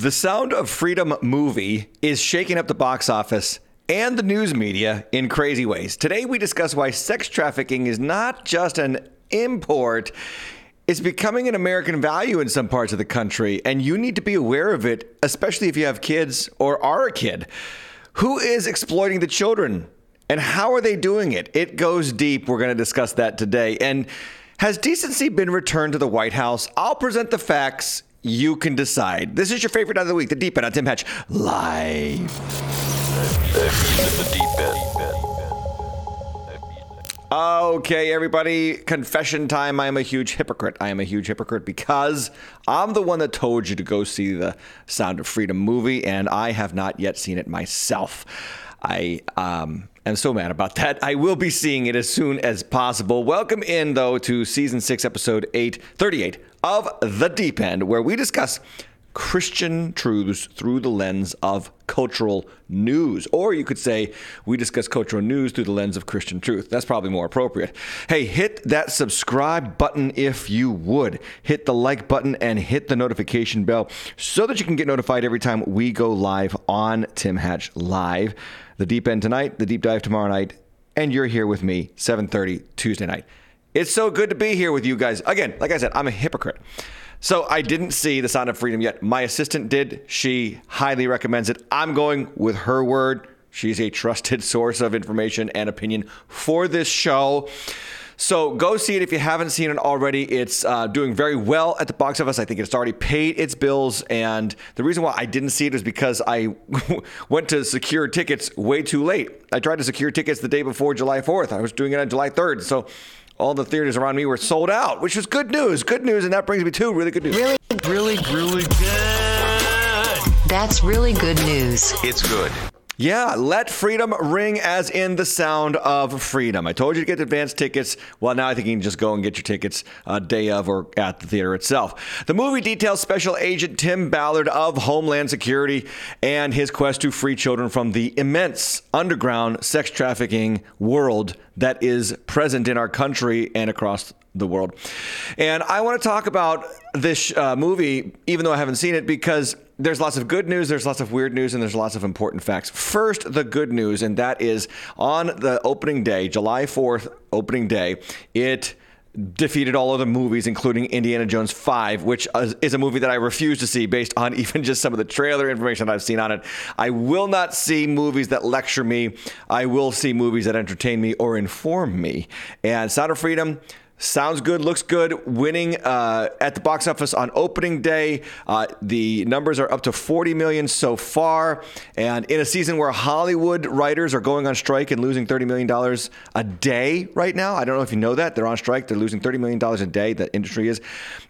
The Sound of Freedom movie is shaking up the box office and the news media in crazy ways. Today, we discuss why sex trafficking is not just an import. It's becoming an American value in some parts of the country, and you need to be aware of it, especially if you have kids or are a kid. Who is exploiting the children, and how are they doing it? It goes deep. We're going to discuss that today. And has decency been returned to the White House? I'll present the facts. You can decide. This is your favorite out of the week, The Deep End. I'm Tim Hatch, live. The Deep End. Okay, everybody, confession time. I am a huge hypocrite. I am a huge hypocrite because I'm the one that told you to go see the Sound of Freedom movie, and I have not yet seen it myself. I'm so mad about that. I will be seeing it as soon as possible. Welcome in, though, to Season 6, Episode 838 of The Deep End, where we discuss Christian truths through the lens of cultural news. Or you could say we discuss cultural news through the lens of Christian truth. That's probably more appropriate. Hey, hit that subscribe button if you would. Hit the like button and hit the notification bell so that you can get notified every time we go live on Tim Hatch Live. The Deep End tonight, The Deep Dive tomorrow night, and you're here with me 7:30 Tuesday night. It's so good to be here with you guys. Again, like I said, I'm a hypocrite. So I didn't see The Sound of Freedom yet. My assistant did. She highly recommends it. I'm going with her word. She's a trusted source of information and opinion for this show. So go see it if you haven't seen it already. It's doing very well at the box office. I think it's already paid its bills. And the reason why I didn't see it is because I went to secure tickets way too late. I tried to secure tickets the day before July 4th. I was doing it on July 3rd. So all the theaters around me were sold out, which was good news. Good news, and that brings me to really good news. Really good. That's really good news. It's good. Yeah, let freedom ring as in the Sound of Freedom. I told you to get advance tickets. Well, now I think you can just go and get your tickets day of or at the theater itself. The movie details Special Agent Tim Ballard of Homeland Security and his quest to free children from the immense underground sex trafficking world that is present in our country and across the world. And I want to talk about this movie, even though I haven't seen it, because there's lots of good news, there's lots of weird news, and there's lots of important facts. First, the good news, and that is on the opening day, July 4th opening day, it defeated all other movies, including Indiana Jones 5, which is a movie that I refuse to see based on even just some of the trailer information that I've seen on it. I will not see movies that lecture me. I will see movies that entertain me or inform me. And Sound of Freedom sounds good, looks good, winning at the box office on opening day. The numbers are up to 40 million so far. And in a season where Hollywood writers are going on strike and losing $30 million a day right now. I don't know if you know that. They're on strike. They're losing $30 million a day. The industry is.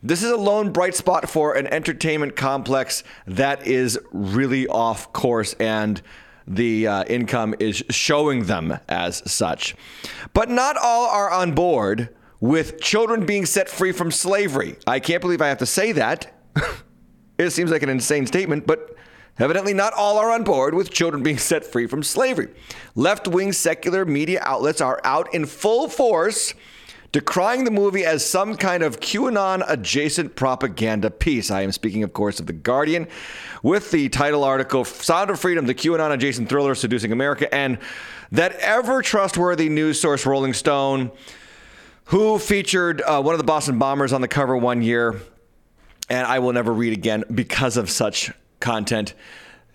This is a lone bright spot for an entertainment complex that is really off course, and the income is showing them as such. But not all are on board with children being set free from slavery. I can't believe I have to say that. It seems like an insane statement, but evidently not all are on board with children being set free from slavery. Left-wing secular media outlets are out in full force decrying the movie as some kind of QAnon-adjacent propaganda piece. I am speaking, of course, of The Guardian, with the title article, Sound of Freedom, the QAnon-adjacent thriller seducing America, and that ever-trustworthy news source, Rolling Stone, who featured one of the Boston bombers on the cover one year, and I will never read again because of such content,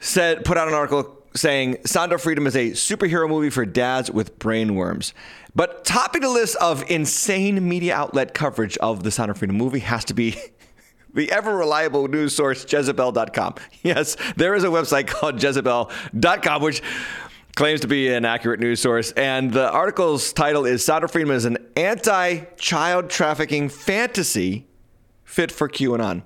said, put out an article saying, Sound of Freedom is a superhero movie for dads with brainworms. But topping the list of insane media outlet coverage of the Sound of Freedom movie has to be the ever-reliable news source, Jezebel.com. Yes, there is a website called Jezebel.com, which claims to be an accurate news source. And the article's title is Sound of Freedom is an anti-child trafficking fantasy fit for QAnon.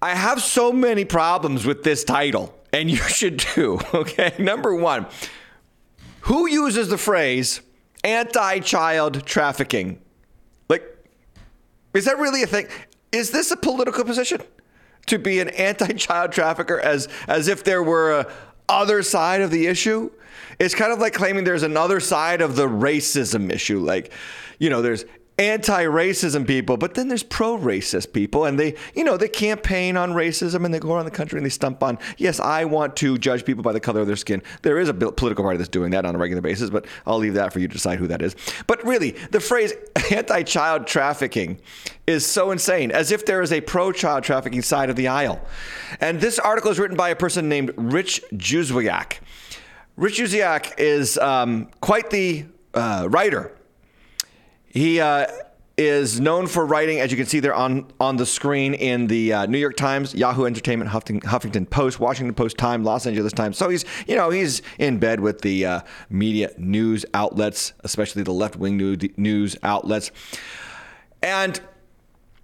I have so many problems with this title, and you should too, okay? Number one, who uses the phrase anti-child trafficking? Like, is that really a thing? Is this a political position to be an anti-child trafficker as if there were a other side of the issue? It's kind of like claiming there's another side of the racism issue. Like, you know, there's anti-racism people, but then there's pro-racist people, and they, you know, they campaign on racism and they go around the country and they stump on, yes, I want to judge people by the color of their skin. There is a political party that's doing that on a regular basis, but I'll leave that for you to decide who that is. But really, the phrase anti-child trafficking is so insane, as if there is a pro-child trafficking side of the aisle. And this article is written by a person named Rich Juzwiak. Rich Juzwiak is quite the writer. He is known for writing, as you can see there on the screen, in the New York Times, Yahoo Entertainment, Huffington Post, Washington Post, Time, Los Angeles Times. So he's in bed with the media news outlets, especially the left-wing news outlets. And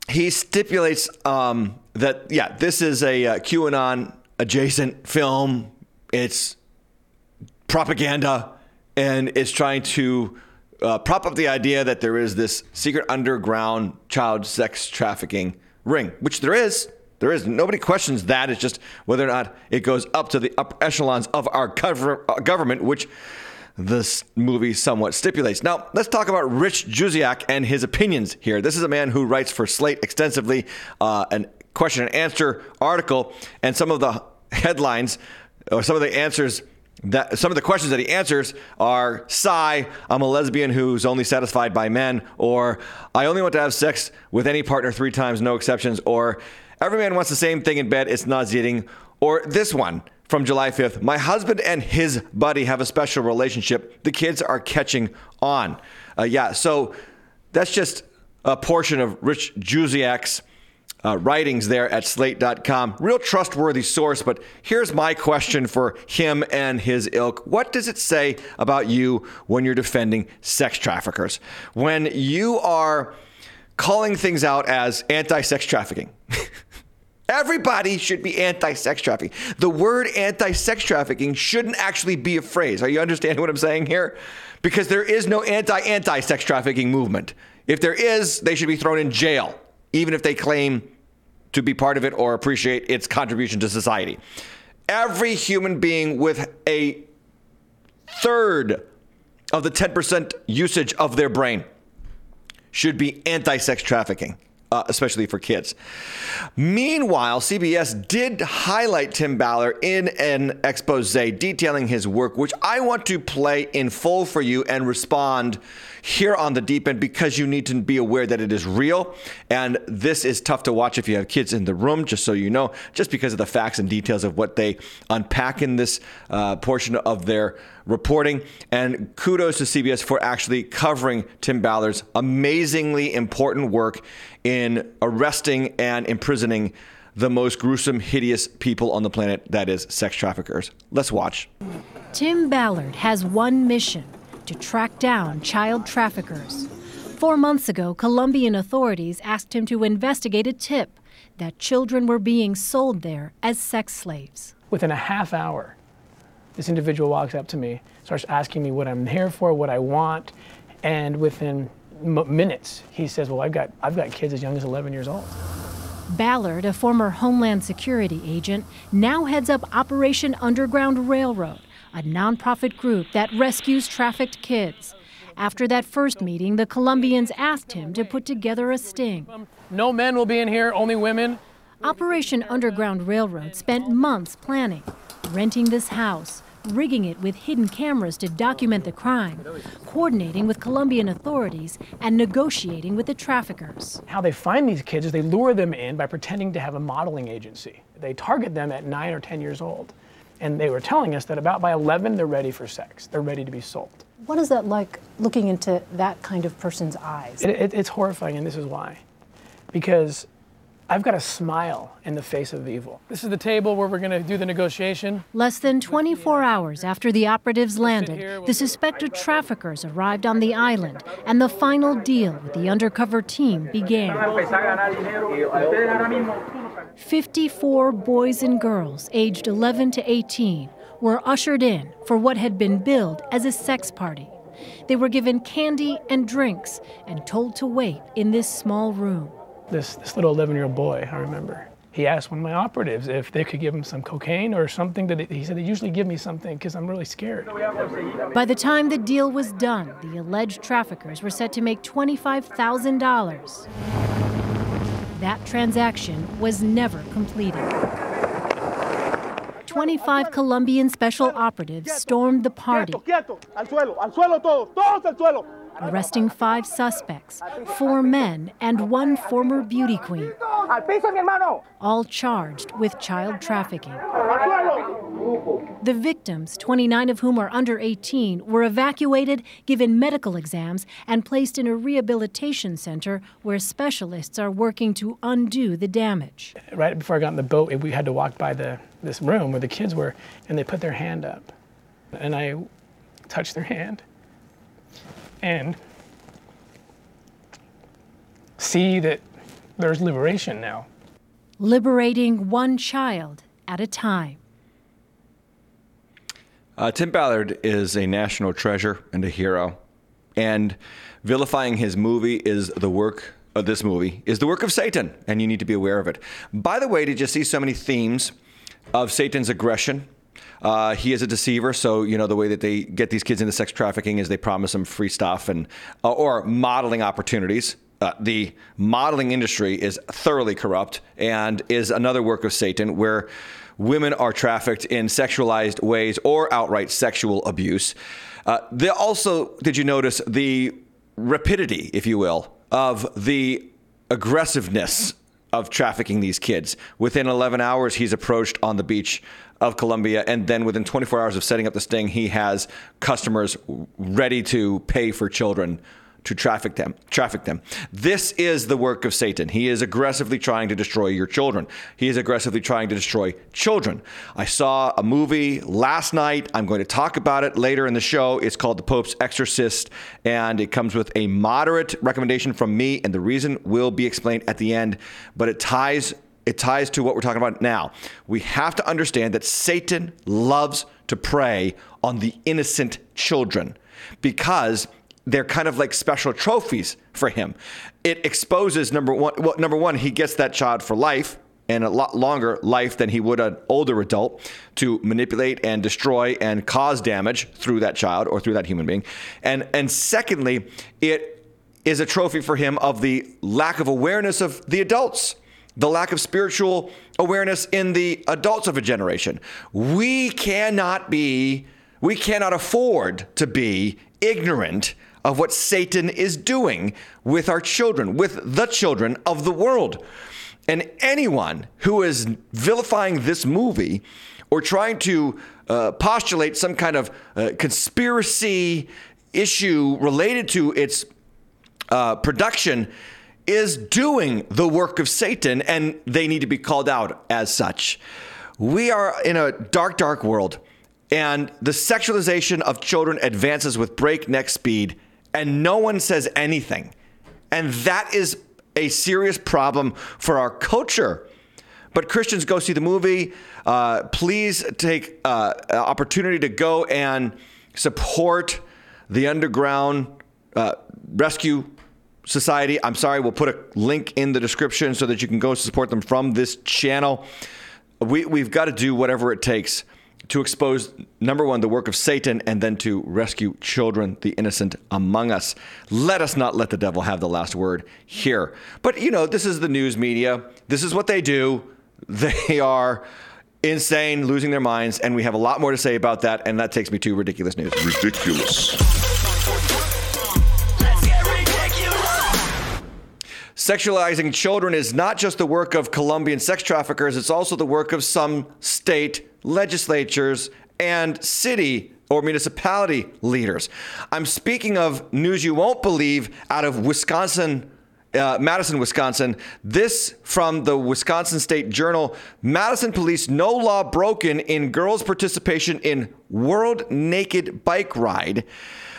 he stipulates that, yeah, this is a QAnon-adjacent film. It's propaganda, and it's trying to prop up the idea that there is this secret underground child sex trafficking ring, which there is. There is. Nobody questions that. It's just whether or not it goes up to the upper echelons of our government, which this movie somewhat stipulates. Now, let's talk about Rich Juzwiak and his opinions here. This is a man who writes for Slate extensively, an question and answer article, and some of the headlines or some of the answers that some of the questions that he answers are, sigh, I'm a lesbian who's only satisfied by men, or I only want to have sex with any partner 3 times, no exceptions, or every man wants the same thing in bed, it's nauseating, or this one from July 5th, my husband and his buddy have a special relationship, the kids are catching on. So that's just a portion of Rich Juzwiak's writings there at slate.com. Real trustworthy source, but here's my question for him and his ilk. What does it say about you when you're defending sex traffickers? When you are calling things out as anti-sex trafficking? Everybody should be anti-sex trafficking. The word anti-sex trafficking shouldn't actually be a phrase. Are you understanding what I'm saying here? Because there is no anti-sex trafficking movement. If there is, they should be thrown in jail, even if they claim to be part of it or appreciate its contribution to society. Every human being with a third of the 10% usage of their brain should be anti-sex trafficking, especially for kids. Meanwhile, CBS did highlight Tim Ballard in an expose detailing his work, which I want to play in full for you and respond here on The Deep End, because you need to be aware that it is real. And this is tough to watch if you have kids in the room, just so you know, just because of the facts and details of what they unpack in this portion of their reporting. And kudos to CBS for actually covering Tim Ballard's amazingly important work in arresting and imprisoning the most gruesome, hideous people on the planet, that is, sex traffickers. Let's watch. Tim Ballard has one mission: to track down child traffickers. 4 months ago, Colombian authorities asked him to investigate a tip that children were being sold there as sex slaves. Within a half hour, this individual walks up to me, starts asking me what I'm here for, what I want, and within minutes, he says, well, I've got kids as young as 11 years old. Ballard, a former Homeland Security agent, now heads up Operation Underground Railroad, a nonprofit group that rescues trafficked kids. After that first meeting, the Colombians asked him to put together a sting. No men will be in here, only women. Operation Underground Railroad spent months planning, renting this house, rigging it with hidden cameras to document the crime, coordinating with Colombian authorities, and negotiating with the traffickers. How they find these kids is they lure them in by pretending to have a modeling agency. They target them at 9 or 10 years old. And they were telling us that about by 11, they're ready for sex. They're ready to be sold. What is that like, looking into that kind of person's eyes? It's horrifying, and this is why. Because I've got a smile in the face of evil. This is the table where we're going to do the negotiation. Less than 24 hours after the operatives landed, the suspected traffickers arrived on the island, and the final deal with the undercover team began. 54 boys and girls aged 11 to 18 were ushered in for what had been billed as a sex party. They were given candy and drinks and told to wait in this small room. This little 11-year-old boy, I remember, he asked one of my operatives if they could give him some cocaine or something. He said, they usually give me something because I'm really scared. By the time the deal was done, the alleged traffickers were set to make $25,000. That transaction was never completed. 25 Colombian special operatives stormed the party, arresting 5 suspects, 4 men and 1 former beauty queen, all charged with child trafficking. The victims, 29 of whom are under 18, were evacuated, given medical exams, and placed in a rehabilitation center where specialists are working to undo the damage. Right before I got on the boat, we had to walk by this room where the kids were, and they put their hand up. And I touched their hand and see that there's liberation now. Liberating one child at a time. Tim Ballard is a national treasure and a hero, and vilifying his movie is the work of this movie is the work of Satan, and you need to be aware of it. By the way, did you see so many themes of Satan's aggression? He is a deceiver, so you know the way that they get these kids into sex trafficking is they promise them free stuff and or modeling opportunities. The modeling industry is thoroughly corrupt and is another work of Satan, where women are trafficked in sexualized ways or outright sexual abuse. They also, did you notice the rapidity, if you will, of the aggressiveness of trafficking these kids? Within 11 hours, he's approached on the beach of Colombia, and then within 24 hours of setting up the sting, he has customers ready to pay for children to traffic them. This is the work of Satan. He is aggressively trying to destroy your children. He is aggressively trying to destroy children. I saw a movie last night. I'm going to talk about it later in the show. It's called The Pope's Exorcist, and it comes with a moderate recommendation from me, and the reason will be explained at the end, but it ties to what we're talking about now. We have to understand that Satan loves to prey on the innocent children because they're kind of like special trophies for him. It exposes, number one, he gets that child for life, and a lot longer life than he would an older adult, to manipulate and destroy and cause damage through that child or through that human being. And secondly, it is a trophy for him of the lack of awareness of the adults, the lack of spiritual awareness in the adults of a generation. We cannot afford to be ignorant of what Satan is doing with our children, with the children of the world. And anyone who is vilifying this movie or trying to postulate some kind of conspiracy issue related to its production is doing the work of Satan, and they need to be called out as such. We are in a dark, dark world. And the sexualization of children advances with breakneck speed, and no one says anything. And that is a serious problem for our culture. But Christians, go see the movie. Please take opportunity to go and support the Underground Rescue Society. I'm sorry, we'll put a link in the description so that you can go support them from this channel. We've got to do whatever it takes to expose, number one, the work of Satan, and then to rescue children, the innocent among us. Let us not let the devil have the last word here. But, you know, this is the news media. This is what they do. They are insane, losing their minds, and we have a lot more to say about that, and that takes me to ridiculous news. Ridiculous. Sexualizing children is not just the work of Colombian sex traffickers, it's also the work of some state legislatures and city or municipality leaders. I'm speaking of news you won't believe out of Wisconsin, Madison, Wisconsin. This from the Wisconsin State Journal. Madison police, no law broken in girls' participation in world naked bike ride.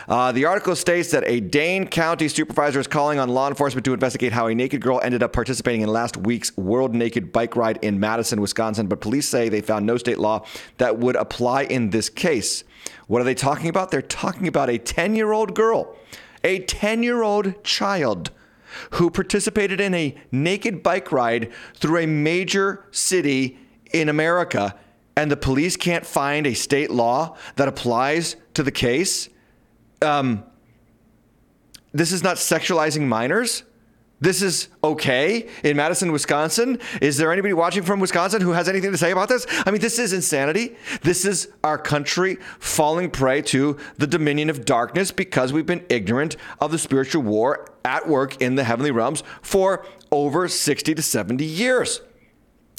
The article states that a Dane County supervisor is calling on law enforcement to investigate how a naked girl ended up participating in last week's World Naked Bike Ride in Madison, Wisconsin. But police say they found no state law that would apply in this case. What are they talking about? They're talking about a 10-year-old girl, a 10-year-old child who participated in a naked bike ride through a major city in America, and the police can't find a state law that applies to the case. This is not sexualizing minors. This is okay in Madison, Wisconsin. Is there anybody watching from Wisconsin who has anything to say about this? I mean, this is insanity. This is our country falling prey to the dominion of darkness because we've been ignorant of the spiritual war at work in the heavenly realms for over 60 to 70 years.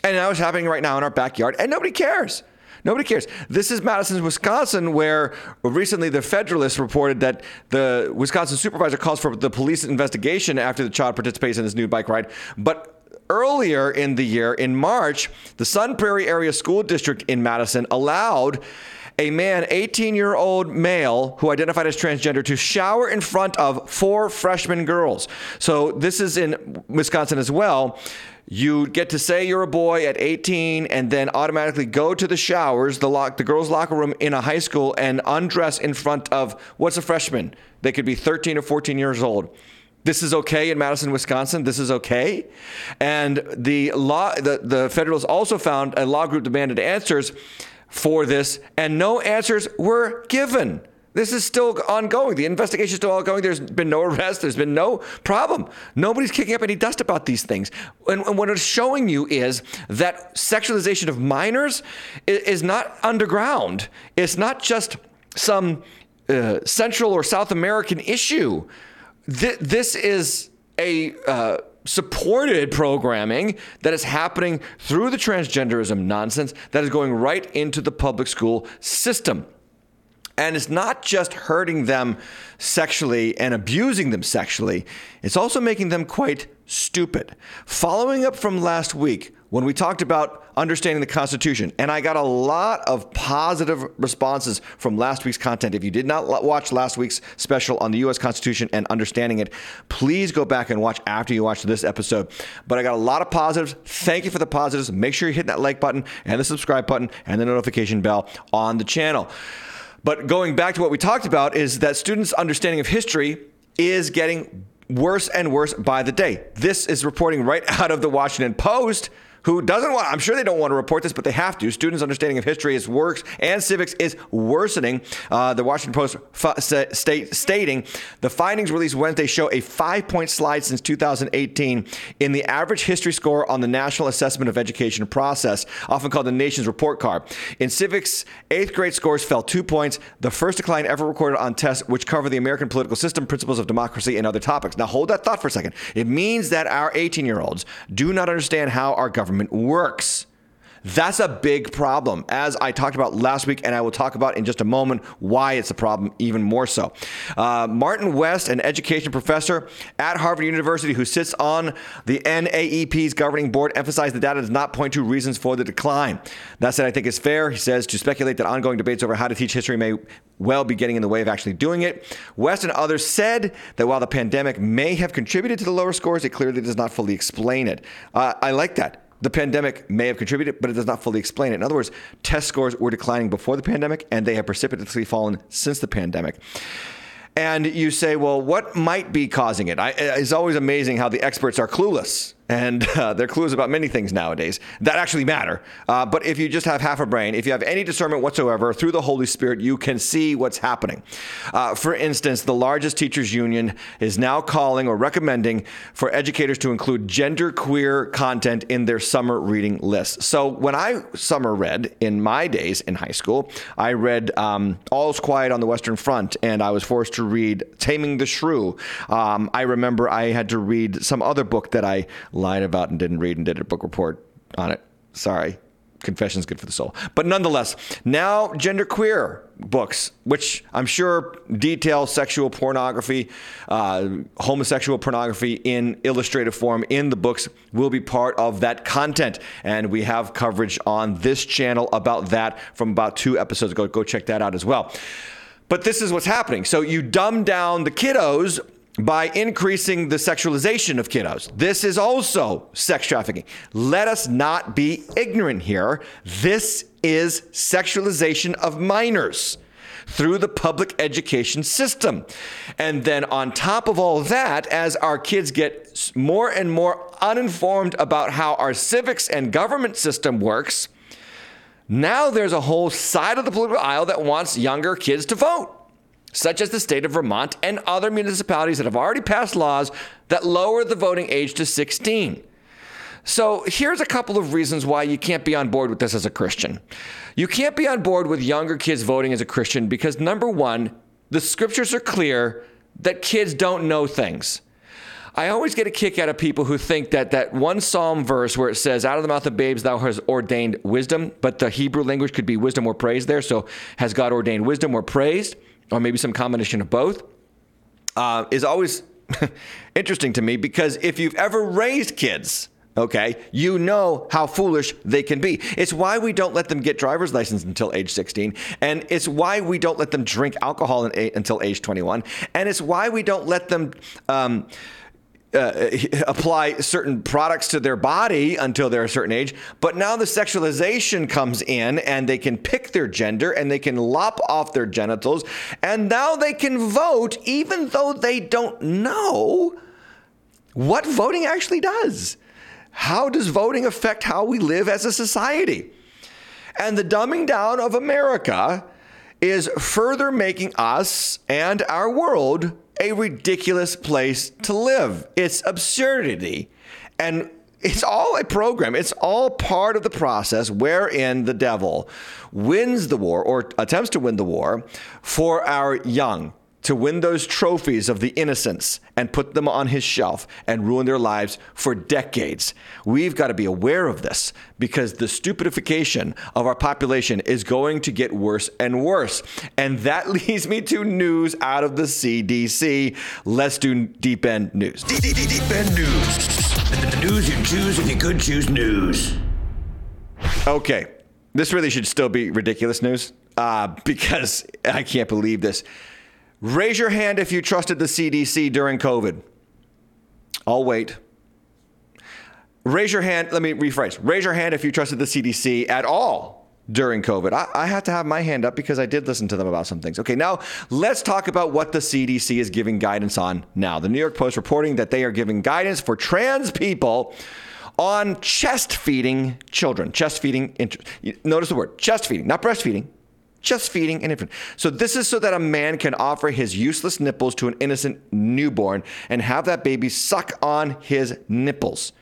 And now it's happening right now in our backyard, and nobody cares. Nobody cares. This is Madison, Wisconsin, where recently the Federalist reported that the Wisconsin supervisor calls for the police investigation after the child participates in his new bike ride. But earlier in the year, in March, the Sun Prairie Area School District in Madison allowed a man, 18-year-old male, who identified as transgender, to shower in front of 4 freshman girls. So this is in Wisconsin as well. You get to say you're a boy at 18 and then automatically go to the showers, the girls' locker room in a high school, and undress in front of what's a freshman. They could be 13 or 14 years old. This is okay in Madison, Wisconsin. This is okay. And the Federalists also found a law group demanded answers for this, and no answers were given. This is still ongoing. The investigation is still ongoing. There's been no arrest. There's been no problem. Nobody's kicking up any dust about these things. And what it's showing you is that sexualization of minors is not underground. It's not just some Central or South American issue. This is a supported programming that is happening through the transgenderism nonsense that is going right into the public school system. And it's not just hurting them sexually and abusing them sexually. It's also making them quite stupid. Following up from last week when we talked about understanding the Constitution, and I got a lot of positive responses from last week's content. If you did not watch last week's special on the U.S. Constitution and understanding it, please go back and watch after you watch this episode. But I got a lot of positives. Thank you for the positives. Make sure you hit that like button and the subscribe button and the notification bell on the channel. But going back to what we talked about is that students' understanding of history is getting worse and worse by the day. This is reporting right out of the Washington Post, who doesn't want, I'm sure they don't want to report this, but they have to. Students' understanding of history is worse and civics is worsening. The Washington Post stating the findings released Wednesday show a 5-point slide since 2018 in the average history score on the National Assessment of Education Process, often called the nation's report card. In civics, 8th grade scores fell 2 points, the first decline ever recorded on tests which cover the American political system, principles of democracy, and other topics. Now hold that thought for a second. It means that our 18-year-olds do not understand how our government works. That's a big problem, as I talked about last week, and I will talk about in just a moment why it's a problem even more so. Martin West, an education professor at Harvard University who sits on the NAEP's governing board, emphasized the data does not point to reasons for the decline. That said, I think it's fair, he says, to speculate that ongoing debates over how to teach history may well be getting in the way of actually doing it. West and others said that while the pandemic may have contributed to the lower scores, it clearly does not fully explain it. I like that. The pandemic may have contributed, but it does not fully explain it. In other words, test scores were declining before the pandemic, and they have precipitously fallen since the pandemic. And you say, well, what might be causing it? It's always amazing how the experts are clueless, and they're clueless about many things nowadays that actually matter. But if you just have half a brain, if you have any discernment whatsoever through the Holy Spirit, you can see what's happening. For instance, the largest teachers union is now calling or recommending for educators to include genderqueer content in their summer reading list. So when I summer read in my days in high school, I read All's Quiet on the Western Front, and I was forced to read Taming the Shrew. I remember I had to read some other book that I lied about and didn't read and did a book report on it. Sorry. Confession's good for the soul. But nonetheless, now genderqueer books, which I'm sure detail sexual pornography, homosexual pornography in illustrative form in the books will be part of that content. And we have coverage on this channel about that from about 2 episodes ago. Go check that out as well. But this is what's happening. So you dumb down the kiddos by increasing the sexualization of kiddos. This is also sex trafficking. Let us not be ignorant here. This is sexualization of minors through the public education system. And then on top of all that, as our kids get more and more uninformed about how our civics and government system works, now there's a whole side of the political aisle that wants younger kids to vote, such as the state of Vermont and other municipalities that have already passed laws that lower the voting age to 16. So here's a couple of reasons why you can't be on board with this as a Christian. You can't be on board with younger kids voting as a Christian because, number one, the scriptures are clear that kids don't know things. I always get a kick out of people who think that that one Psalm verse where it says, out of the mouth of babes thou hast ordained wisdom, but the Hebrew language could be wisdom or praise there. So has God ordained wisdom or praise, or maybe some combination of both, is always interesting to me, because if you've ever raised kids, okay, you know how foolish they can be. It's why we don't let them get driver's license until age 16. And it's why we don't let them drink alcohol until age 21. And it's why we don't let them apply certain products to their body until they're a certain age. But now the sexualization comes in, and they can pick their gender, and they can lop off their genitals, and now they can vote even though they don't know what voting actually does. How does voting affect how we live as a society? And the dumbing down of America is further making us and our world a ridiculous place to live. It's absurdity. And it's all a program. It's all part of the process wherein the devil wins the war, or attempts to win the war, for our young, to win those trophies of the innocents and put them on his shelf and ruin their lives for decades. We've got to be aware of this, because the stupidification of our population is going to get worse and worse. And that leads me to news out of the CDC. Let's do Deep End News. Deep End News. The news you choose if you could choose news. Okay. This really should still be ridiculous news, because I can't believe this. Raise your hand if you trusted the CDC during COVID. I'll wait. Raise your hand. Let me rephrase. Raise your hand if you trusted the CDC at all during COVID. I have to have my hand up because I did listen to them about some things. Okay, now let's talk about what the CDC is giving guidance on now. The New York Post reporting that they are giving guidance for trans people on chest feeding children. Chest feeding. Notice the word chest feeding, not breastfeeding. Just feeding an infant. So this is so that a man can offer his useless nipples to an innocent newborn and have that baby suck on his nipples.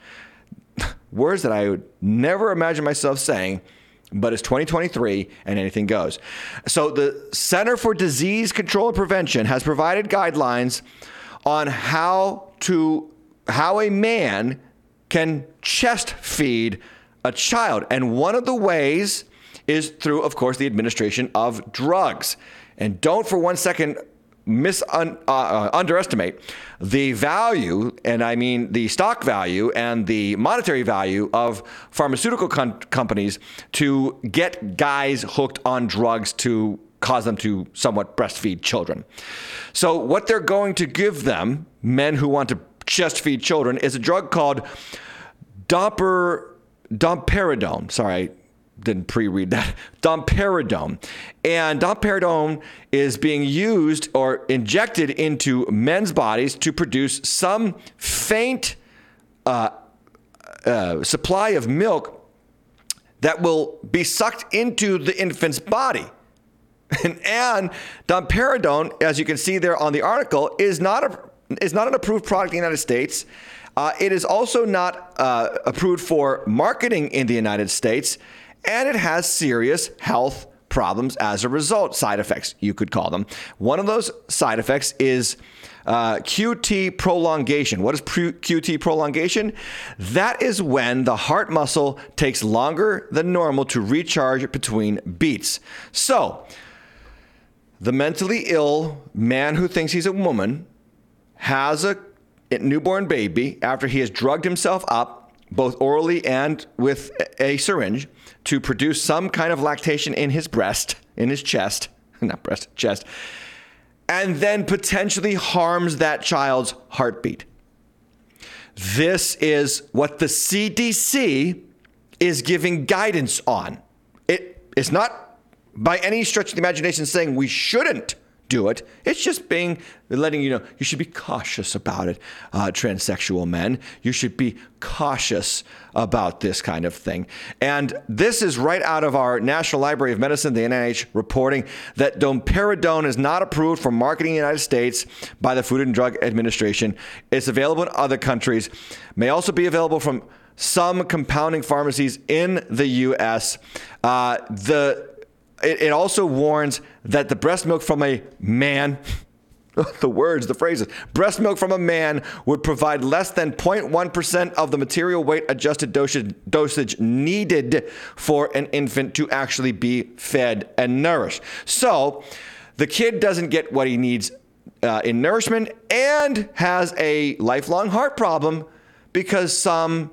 Words that I would never imagine myself saying, but it's 2023 and anything goes. So the Center for Disease Control and Prevention has provided guidelines on how a man can chest feed a child. And one of the ways is through, of course, the administration of drugs. And don't for one second underestimate the value, and I mean the stock value and the monetary value of pharmaceutical companies to get guys hooked on drugs to cause them to somewhat breastfeed children. So what they're going to give them, men who want to chest feed children, is a drug called domperidone. Sorry, didn't pre-read that. Domperidone. And domperidone is being used or injected into men's bodies to produce some faint supply of milk that will be sucked into the infant's body. And domperidone, as you can see there on the article, is not an approved product in the United States. It is also not approved for marketing in the United States. And it has serious health problems as a result, side effects, you could call them. One of those side effects is QT prolongation. What is QT prolongation? That is when the heart muscle takes longer than normal to recharge between beats. So the mentally ill man who thinks he's a woman has a newborn baby after he has drugged himself up, both orally and with a syringe, to produce some kind of lactation in his chest, not breast, chest, and then potentially harms that child's heartbeat. This is what the CDC is giving guidance on. It's not by any stretch of the imagination saying we shouldn't do it. It's just being letting you know you should be cautious about it, transsexual men. You should be cautious about this kind of thing. And this is right out of our National Library of Medicine, the NIH, reporting that domperidone is not approved for marketing in the United States by the Food and Drug Administration. It's available in other countries. May also be available from some compounding pharmacies in the U.S. It also warns that the breast milk from a man, the words, the phrases, breast milk from a man would provide less than 0.1% of the material weight adjusted dosage needed for an infant to actually be fed and nourished. So the kid doesn't get what he needs in nourishment and has a lifelong heart problem because some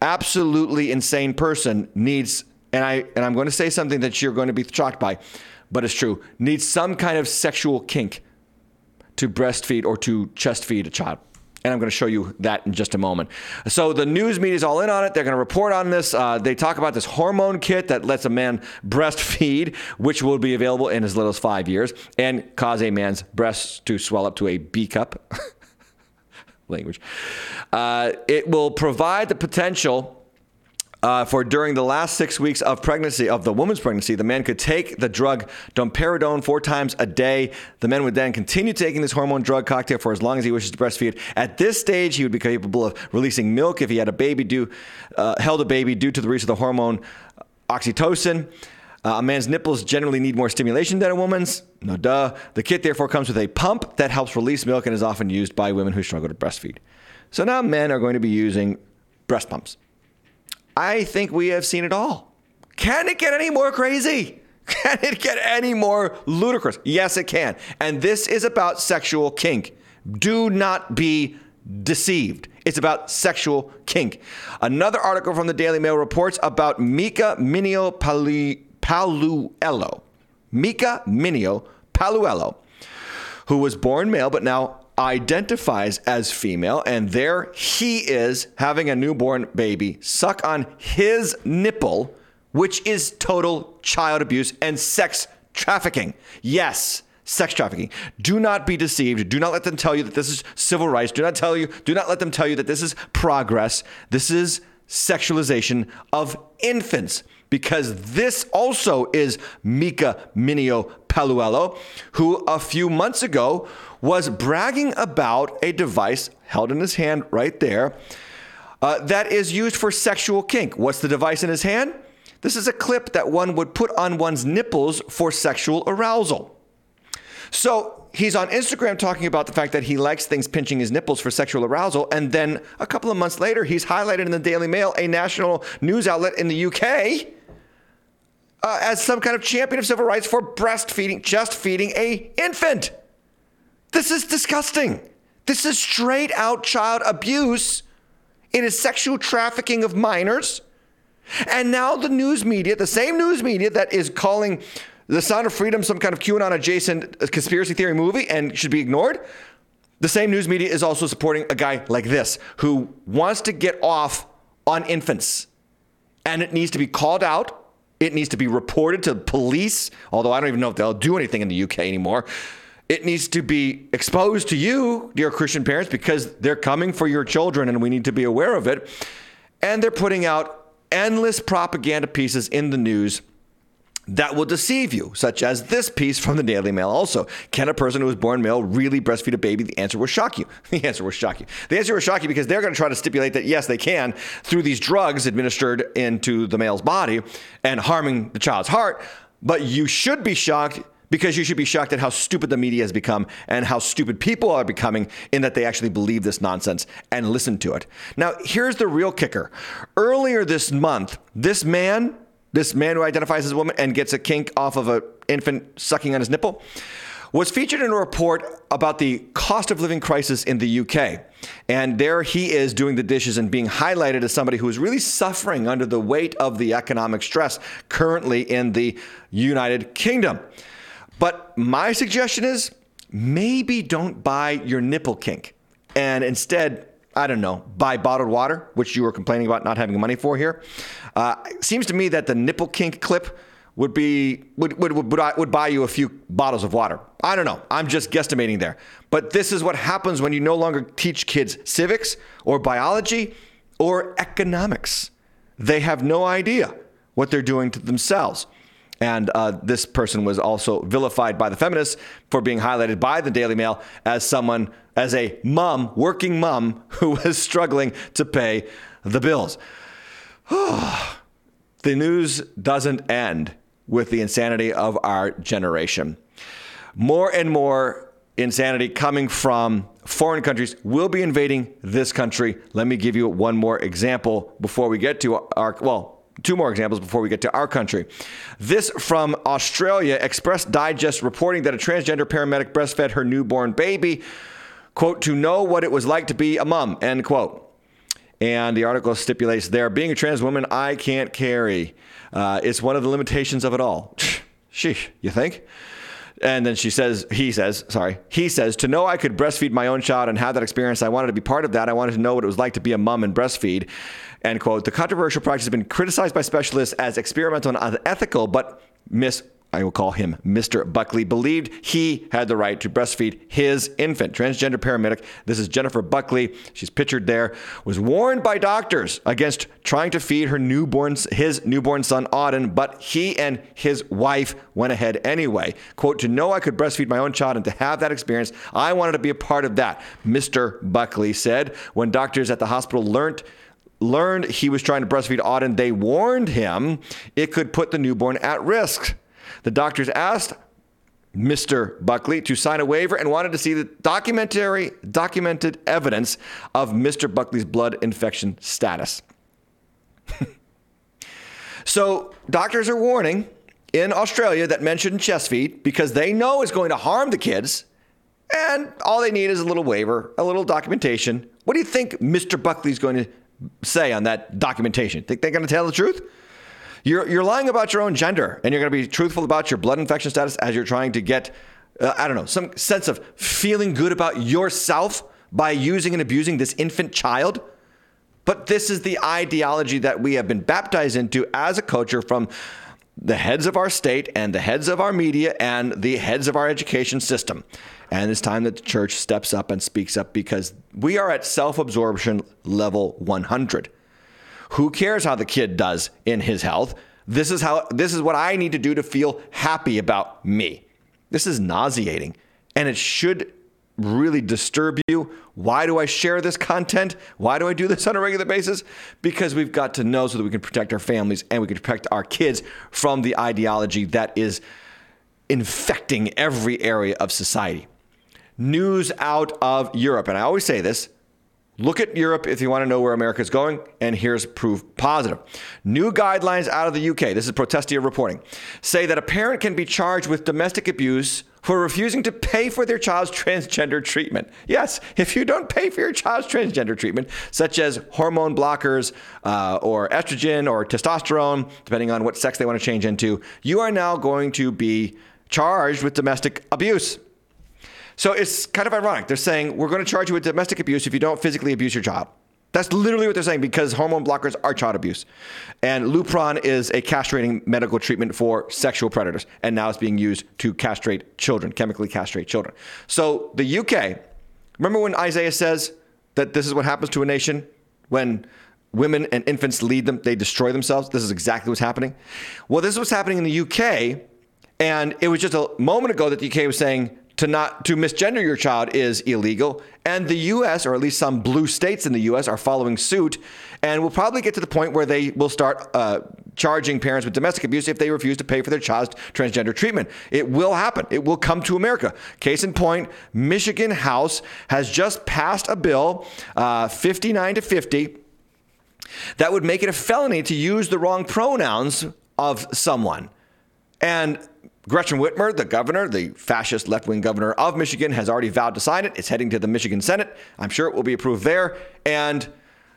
absolutely insane person needs. And I'm going to say something that you're going to be shocked by, but it's true, needs some kind of sexual kink to breastfeed or to chest feed a child. And I'm going to show you that in just a moment. So the news media is all in on it. They're going to report on this. They talk about this hormone kit that lets a man breastfeed, which will be available in as little as 5 years, and cause a man's breasts to swell up to a B cup. Language. It will provide the potential... for during the last 6 weeks of pregnancy, of the woman's pregnancy, the man could take the drug domperidone 4 times a day. The man would then continue taking this hormone drug cocktail for as long as he wishes to breastfeed. At this stage, he would be capable of releasing milk if he had a baby held a baby due to the release of the hormone oxytocin. A man's nipples generally need more stimulation than a woman's. No duh. The kit therefore comes with a pump that helps release milk and is often used by women who struggle to breastfeed. So now men are going to be using breast pumps. I think we have seen it all. Can it get any more crazy? Can it get any more ludicrous? Yes, it can. And this is about sexual kink. Do not be deceived. It's about sexual kink. Another article from the Daily Mail reports about Mika Minio Paluello. Mika Minio Paluello, who was born male but now identifies as female, and there he is having a newborn baby suck on his nipple, which is total child abuse and sex trafficking. Yes, sex trafficking. Do not be deceived. Do not let them tell you that this is civil rights. Do not let them tell you that this is progress. This is sexualization of infants, because this also is Mika Minio Paluello, who a few months ago was bragging about a device held in his hand right there that is used for sexual kink. What's the device in his hand? This is a clip that one would put on one's nipples for sexual arousal. So he's on Instagram talking about the fact that he likes things pinching his nipples for sexual arousal. And then a couple of months later, he's highlighted in the Daily Mail, a national news outlet in the UK, as some kind of champion of civil rights for breastfeeding, just feeding a infant. This is disgusting. This is straight out child abuse. It is sexual trafficking of minors. And now the news media, the same news media that is calling The Sound of Freedom some kind of QAnon adjacent conspiracy theory movie and should be ignored, the same news media is also supporting a guy like this who wants to get off on infants. And it needs to be called out. It needs to be reported to police, although I don't even know if they'll do anything in the UK anymore. It needs to be exposed to you, dear Christian parents, because they're coming for your children and we need to be aware of it. And they're putting out endless propaganda pieces in the news that will deceive you, such as this piece from the Daily Mail also. Can a person who was born male really breastfeed a baby? The answer will shock you. The answer will shock you. The answer will shock you because they're going to try to stipulate that, yes, they can, through these drugs administered into the male's body and harming the child's heart. But you should be shocked, because you should be shocked at how stupid the media has become and how stupid people are becoming in that they actually believe this nonsense and listen to it. Now, here's the real kicker. Earlier this month, this man who identifies as a woman and gets a kink off of an infant sucking on his nipple, was featured in a report about the cost of living crisis in the UK. And there he is doing the dishes and being highlighted as somebody who is really suffering under the weight of the economic stress currently in the United Kingdom. But my suggestion is maybe don't buy your nipple kink. And instead, I don't know, buy bottled water, which you were complaining about not having money for here. It seems to me that the nipple kink clip would buy you a few bottles of water. I don't know. I'm just guesstimating there. But this is what happens when you no longer teach kids civics or biology or economics. They have no idea what they're doing to themselves. And this person was also vilified by the feminists for being highlighted by the Daily Mail as someone, as a mom, working mom, who was struggling to pay the bills. The news doesn't end with the insanity of our generation. More and more insanity coming from foreign countries will be invading this country. Let me give you one more example before we get to our, well, two more examples before we get to our country. This from Australia, Express Digest reporting that a transgender paramedic breastfed her newborn baby, quote, to know what it was like to be a mom, end quote. And the article stipulates there, being a trans woman, I can't carry. It's one of the limitations of it all. Sheesh, you think? And then he says, to know I could breastfeed my own child and have that experience, I wanted to be part of that. I wanted to know what it was like to be a mom and breastfeed, end quote. The controversial practice has been criticized by specialists as experimental and unethical, but I will call him Mr. Buckley, believed he had the right to breastfeed his infant. Transgender paramedic, this is Jennifer Buckley, she's pictured there, was warned by doctors against trying to feed her newborn son, Auden, but he and his wife went ahead anyway. Quote, to know I could breastfeed my own child and to have that experience, I wanted to be a part of that, Mr. Buckley said. When doctors at the hospital learned he was trying to breastfeed Auden, they warned him it could put the newborn at risk. The doctors asked Mr. Buckley to sign a waiver and wanted to see the documented evidence of Mr. Buckley's blood infection status. So doctors are warning in Australia that men shouldn't chest feed because they know it's going to harm the kids. And all they need is a little waiver, a little documentation. What do you think Mr. Buckley's going to say on that documentation? Think they're going to tell the truth? You're lying about your own gender, and you're going to be truthful about your blood infection status as you're trying to get, some sense of feeling good about yourself by using and abusing this infant child. But this is the ideology that we have been baptized into as a culture from the heads of our state and the heads of our media and the heads of our education system. And it's time that the church steps up and speaks up because we are at self-absorption level 100. Who cares how the kid does in his health? This is what I need to do to feel happy about me. This is nauseating, and it should really disturb you. Why do I share this content? Why do I do this on a regular basis? Because we've got to know so that we can protect our families and we can protect our kids from the ideology that is infecting every area of society. News out of Europe, and I always say this, look at Europe if you want to know where America's going, and here's proof positive. New guidelines out of the UK, this is Protestia reporting, say that a parent can be charged with domestic abuse for refusing to pay for their child's transgender treatment. Yes, if you don't pay for your child's transgender treatment, such as hormone blockers or estrogen or testosterone, depending on what sex they want to change into, you are now going to be charged with domestic abuse. So it's kind of ironic. They're saying, we're going to charge you with domestic abuse if you don't physically abuse your child. That's literally what they're saying because hormone blockers are child abuse. And Lupron is a castrating medical treatment for sexual predators. And now it's being used to castrate children, chemically castrate children. So the UK, remember when Isaiah says that this is what happens to a nation when women and infants lead them, they destroy themselves? This is exactly what's happening. Well, this is what's happening in the UK. And it was just a moment ago that the UK was saying, to misgender your child is illegal. And the U.S., or at least some blue states in the U.S., are following suit. And we'll probably get to the point where they will start charging parents with domestic abuse if they refuse to pay for their child's transgender treatment. It will happen. It will come to America. Case in point, Michigan House has just passed a bill, 59-50, that would make it a felony to use the wrong pronouns of someone. And Gretchen Whitmer, the governor, the fascist left-wing governor of Michigan, has already vowed to sign it. It's heading to the Michigan Senate. I'm sure it will be approved there. And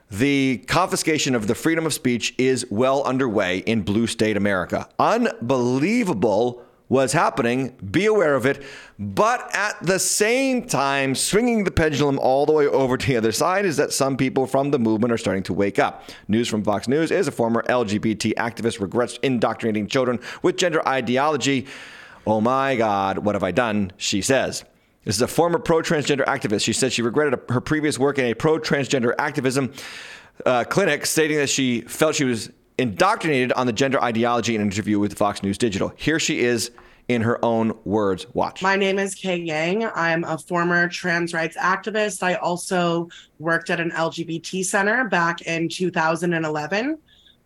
the confiscation of the freedom of speech is well underway in blue state America. Unbelievable was happening. Be aware of it. But at the same time, swinging the pendulum all the way over to the other side is that some people from the movement are starting to wake up. News from Fox News is a former LGBT activist regrets indoctrinating children with gender ideology. Oh my God, what have I done? She says. This is a former pro-transgender activist. She said she regretted her previous work in a pro-transgender activism clinic, stating that she felt she was indoctrinated on the gender ideology in an interview with Fox News Digital. Here she is in her own words. Watch. My name is Kay Yang. I'm a former trans rights activist. I also worked at an LGBT center back in 2011.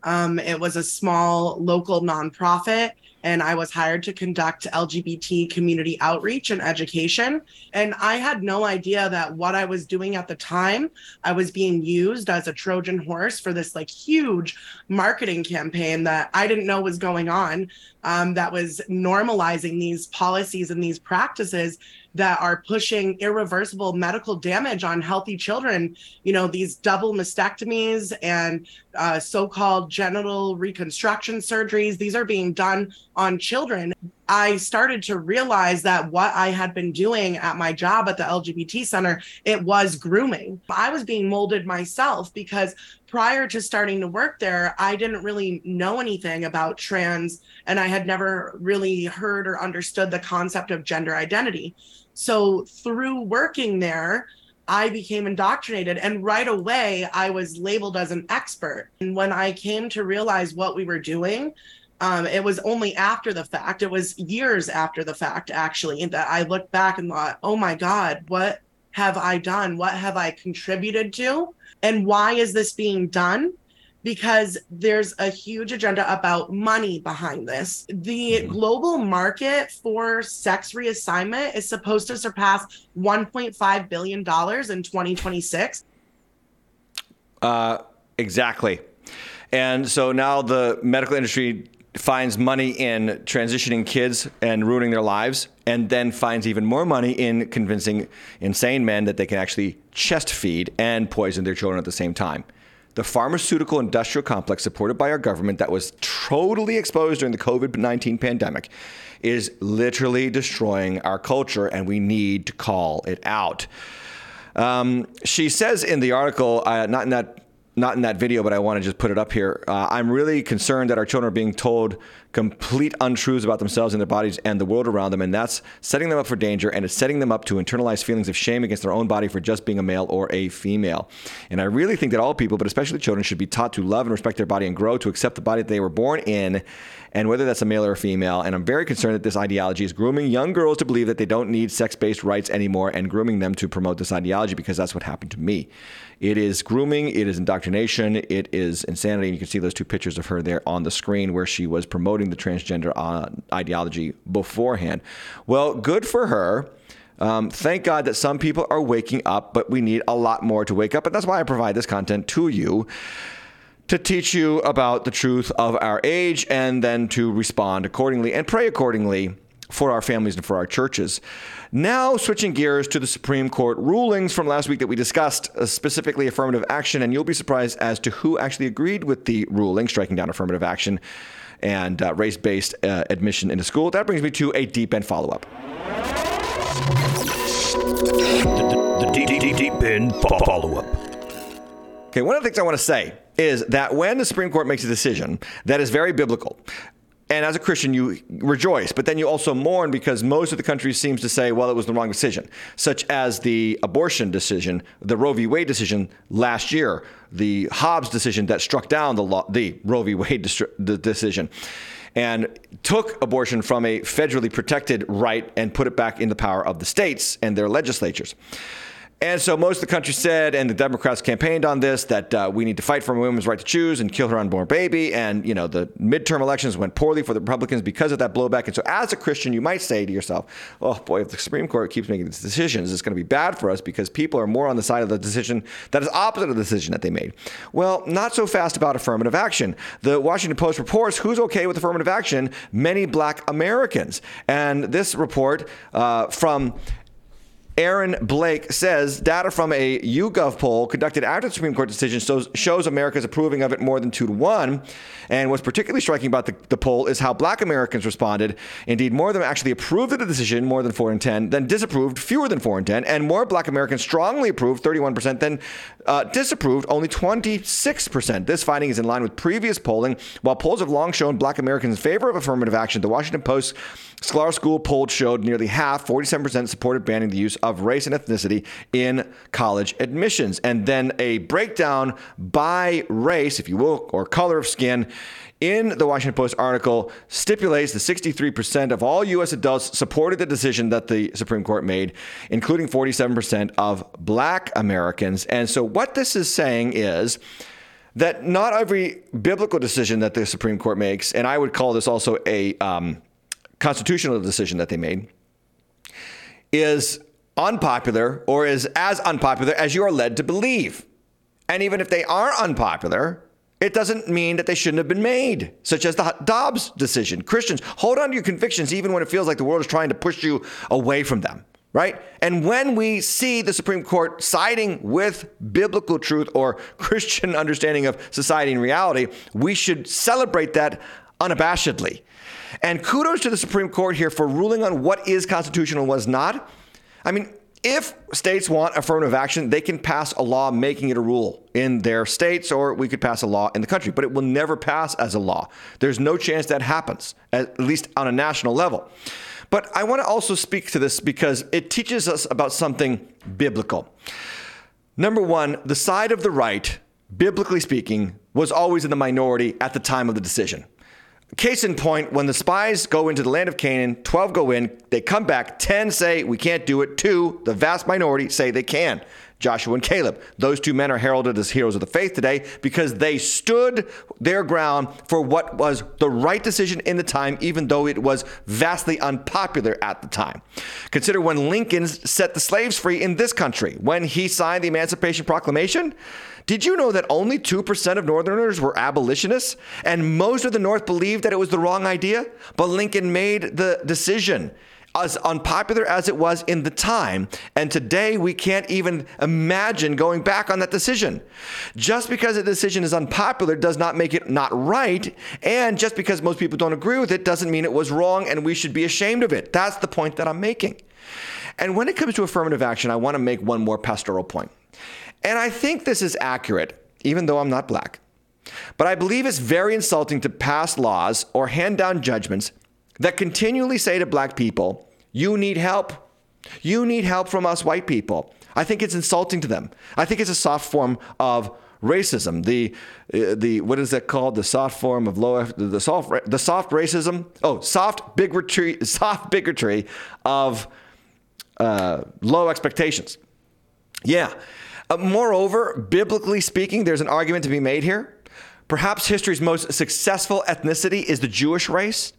It was a small local nonprofit, and I was hired to conduct LGBT community outreach and education. And I had no idea that what I was doing at the time, I was being used as a Trojan horse for this like huge marketing campaign that I didn't know was going on, that was normalizing these policies and these practices that are pushing irreversible medical damage on healthy children. You know, these double mastectomies and so-called genital reconstruction surgeries, these are being done on children. I started to realize that what I had been doing at my job at the LGBT center, it was grooming. I was being molded myself because prior to starting to work there, I didn't really know anything about trans, and I had never really heard or understood the concept of gender identity. So through working there, I became indoctrinated, and right away I was labeled as an expert. And when I came to realize what we were doing, it was only after the fact, it was years after the fact, actually, that I looked back and thought, oh my God, what have I done? What have I contributed to? And why is this being done? Because there's a huge agenda about money behind this. The global market for sex reassignment is supposed to surpass $1.5 billion in 2026. Exactly. And so now the medical industry finds money in transitioning kids and ruining their lives, and then finds even more money in convincing insane men that they can actually chest feed and poison their children at the same time. The pharmaceutical industrial complex supported by our government that was totally exposed during the COVID-19 pandemic is literally destroying our culture, and we need to call it out. She says in the article, not in that video, but I want to just put it up here. I'm really concerned that our children are being told complete untruths about themselves and their bodies and the world around them. And that's setting them up for danger. And it's setting them up to internalize feelings of shame against their own body for just being a male or a female. And I really think that all people, but especially children, should be taught to love and respect their body and grow to accept the body that they were born in, and whether that's a male or a female. And I'm very concerned that this ideology is grooming young girls to believe that they don't need sex-based rights anymore, and grooming them to promote this ideology, because that's what happened to me. It is grooming, it is indoctrination, it is insanity. And you can see those two pictures of her there on the screen where she was promoting the transgender ideology beforehand. Well, good for her. Thank God that some people are waking up, but we need a lot more to wake up. And that's why I provide this content to you, to teach you about the truth of our age, and then to respond accordingly and pray accordingly for our families and for our churches. Now, switching gears to the Supreme Court rulings from last week that we discussed, specifically affirmative action, and you'll be surprised as to who actually agreed with the ruling striking down affirmative action and race-based admission into school. That brings me to a deep end follow-up. The deep end follow-up. Okay, one of the things I want to say is that when the Supreme Court makes a decision that is very biblical, and as a Christian, you rejoice, but then you also mourn because most of the country seems to say, well, it was the wrong decision, such as the abortion decision, the Roe v. Wade decision last year, the Dobbs decision that struck down the Roe v. Wade decision and took abortion from a federally protected right and put it back in the power of the states and their legislatures. And so most of the country said, and the Democrats campaigned on this, that we need to fight for women's right to choose and kill her unborn baby. And, you know, the midterm elections went poorly for the Republicans because of that blowback. And so as a Christian, you might say to yourself, oh, boy, if the Supreme Court keeps making these decisions, it's going to be bad for us because people are more on the side of the decision that is opposite of the decision that they made. Well, not so fast about affirmative action. The Washington Post reports who's okay with affirmative action, many black Americans. And this report from Aaron Blake says, data from a YouGov poll conducted after the Supreme Court decision shows America is approving of it more than 2-1. And what's particularly striking about the poll is how black Americans responded. Indeed, more of them actually approved of the decision, more than 4 in 10, than disapproved, fewer than 4 in 10. And more black Americans strongly approved, 31%, than disapproved, only 26%. This finding is in line with previous polling. While polls have long shown black Americans in favor of affirmative action, the Washington Post Scholar School poll showed nearly half, 47%, supported banning the use of race and ethnicity in college admissions. And then a breakdown by race, if you will, or color of skin in the Washington Post article stipulates that 63% of all U.S. adults supported the decision that the Supreme Court made, including 47% of black Americans. And so what this is saying is that not every biblical decision that the Supreme Court makes, and I would call this also a constitutional decision that they made, is unpopular or is as unpopular as you are led to believe. And even if they are unpopular, it doesn't mean that they shouldn't have been made, such as the Dobbs decision. Christians, hold on to your convictions even when it feels like the world is trying to push you away from them, right? And when we see the Supreme Court siding with biblical truth or Christian understanding of society and reality, we should celebrate that unabashedly. And kudos to the Supreme Court here for ruling on what is constitutional and what is not. I mean, if states want affirmative action, they can pass a law making it a rule in their states, or we could pass a law in the country, but it will never pass as a law. There's no chance that happens, at least on a national level. But I want to also speak to this because it teaches us about something biblical. Number one, the side of the right, biblically speaking, was always in the minority at the time of the decision. Case in point, when the spies go into the land of Canaan, 12 go in, they come back, 10 say we can't do it, 2, the vast minority, say they can. Joshua and Caleb. Those two men are heralded as heroes of the faith today because they stood their ground for what was the right decision in the time, even though it was vastly unpopular at the time. Consider when Lincoln set the slaves free in this country, when he signed the Emancipation Proclamation. Did you know that only 2% of Northerners were abolitionists? And most of the North believed that it was the wrong idea, but Lincoln made the decision, as unpopular as it was in the time. And today we can't even imagine going back on that decision. Just because a decision is unpopular does not make it not right. And just because most people don't agree with it doesn't mean it was wrong and we should be ashamed of it. That's the point that I'm making. And when it comes to affirmative action, I want to make one more pastoral point. And I think this is accurate, even though I'm not black. But I believe it's very insulting to pass laws or hand down judgments that continually say to black people, you need help. You need help from us white people. I think it's insulting to them. I think it's a soft form of racism. The what is that called? The soft form of low, the soft racism. Oh, soft bigotry of low expectations. Yeah. Moreover, biblically speaking, there's an argument to be made here. Perhaps history's most successful ethnicity is the Jewish race,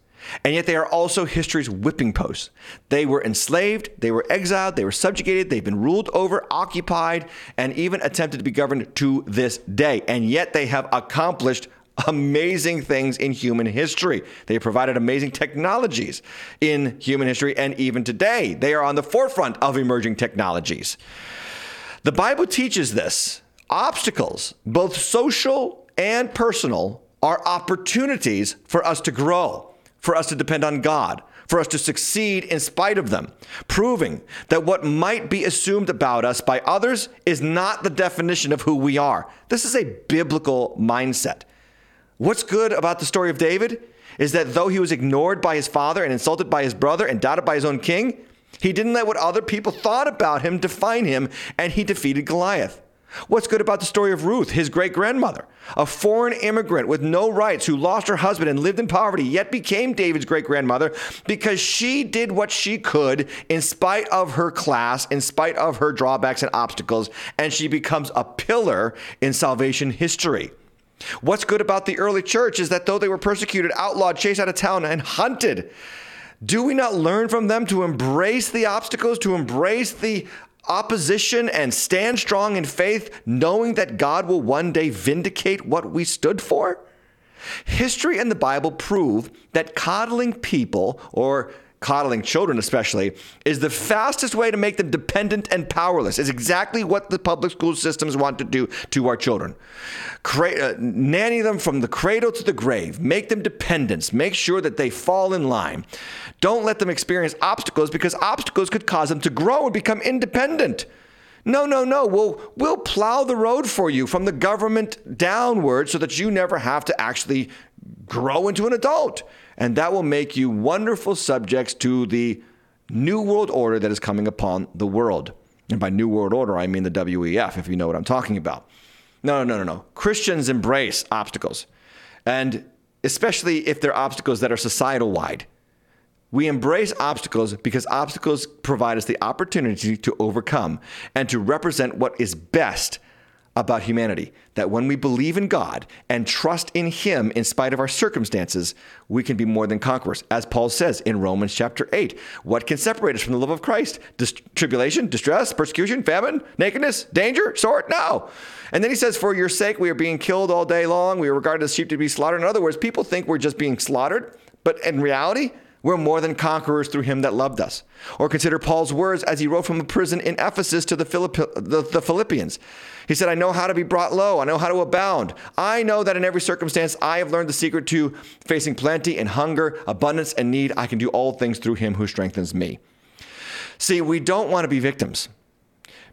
and yet they are also history's whipping posts. They were enslaved, they were exiled, they were subjugated, they've been ruled over, occupied, and even attempted to be governed to this day. And yet they have accomplished amazing things in human history. They provided amazing technologies in human history, and even today, they are on the forefront of emerging technologies. The Bible teaches this. Obstacles, both social and personal, are opportunities for us to grow, for us to depend on God, for us to succeed in spite of them, proving that what might be assumed about us by others is not the definition of who we are. This is a biblical mindset. What's good about the story of David is that though he was ignored by his father and insulted by his brother and doubted by his own king, he didn't let what other people thought about him define him, and he defeated Goliath. What's good about the story of Ruth, his great-grandmother, a foreign immigrant with no rights who lost her husband and lived in poverty, yet became David's great-grandmother because she did what she could in spite of her class, in spite of her drawbacks and obstacles, and she becomes a pillar in salvation history. What's good about the early church is that though they were persecuted, outlawed, chased out of town, and hunted, do we not learn from them to embrace the obstacles, to embrace the opposition and stand strong in faith, knowing that God will one day vindicate what we stood for? History and the Bible prove that coddling people or coddling children especially, is the fastest way to make them dependent and powerless. Is exactly what the public school systems want to do to our children. Nanny them from the cradle to the grave. Make them dependents. Make sure that they fall in line. Don't let them experience obstacles, because obstacles could cause them to grow and become independent. No. We'll plow the road for you from the government downward so that you never have to actually grow into an adult. And that will make you wonderful subjects to the New World Order that is coming upon the world. And by New World Order, I mean the WEF, if you know what I'm talking about. No. Christians embrace obstacles. And especially if they're obstacles that are societal-wide. We embrace obstacles because obstacles provide us the opportunity to overcome and to represent what is best about humanity. That when we believe in God and trust in Him in spite of our circumstances, we can be more than conquerors. As Paul says in Romans chapter 8, what can separate us from the love of Christ? Tribulation, distress, persecution, famine, nakedness, danger, sword? No. And then he says, for your sake, we are being killed all day long. We are regarded as sheep to be slaughtered. In other words, people think we're just being slaughtered, but in reality, we're more than conquerors through Him that loved us. Or consider Paul's words as he wrote from a prison in Ephesus to the Philippians. He said, I know how to be brought low. I know how to abound. I know that in every circumstance, I have learned the secret to facing plenty and hunger, abundance and need. I can do all things through Him who strengthens me. See, we don't want to be victims,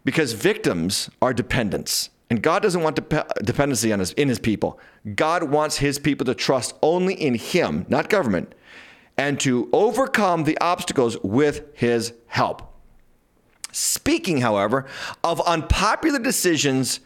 because victims are dependents. And God doesn't want dependency on in his people. God wants His people to trust only in Him, not government, and to overcome the obstacles with His help. Speaking, however, of unpopular decisions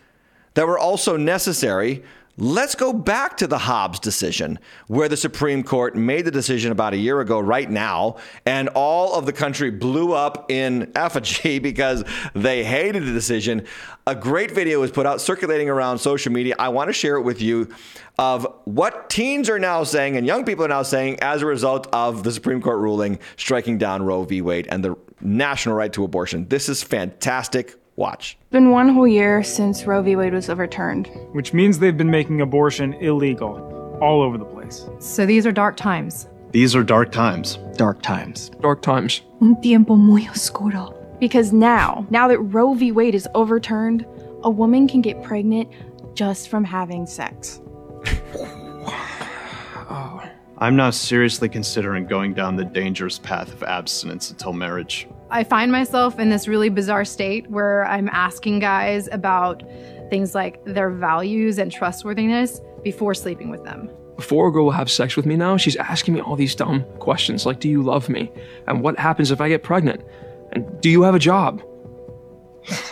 that were also necessary, let's go back to the Dobbs decision, where the Supreme Court made the decision about a year ago right now, and all of the country blew up in effigy because they hated the decision. A great video was put out circulating around social media. I want to share it with you of what teens are now saying and young people are now saying as a result of the Supreme Court ruling striking down Roe v. Wade and the national right to abortion. This is fantastic. Watch. It's been one whole year since Roe v. Wade was overturned. Which means they've been making abortion illegal all over the place. So these are dark times. These are dark times. Dark times. Dark times. Un tiempo muy oscuro. Because now that Roe v. Wade is overturned, a woman can get pregnant just from having sex. Oh. I'm now seriously considering going down the dangerous path of abstinence until marriage. I find myself in this really bizarre state where I'm asking guys about things like their values and trustworthiness before sleeping with them. Before a girl will have sex with me now, she's asking me all these dumb questions like, do you love me? And what happens if I get pregnant? And do you have a job?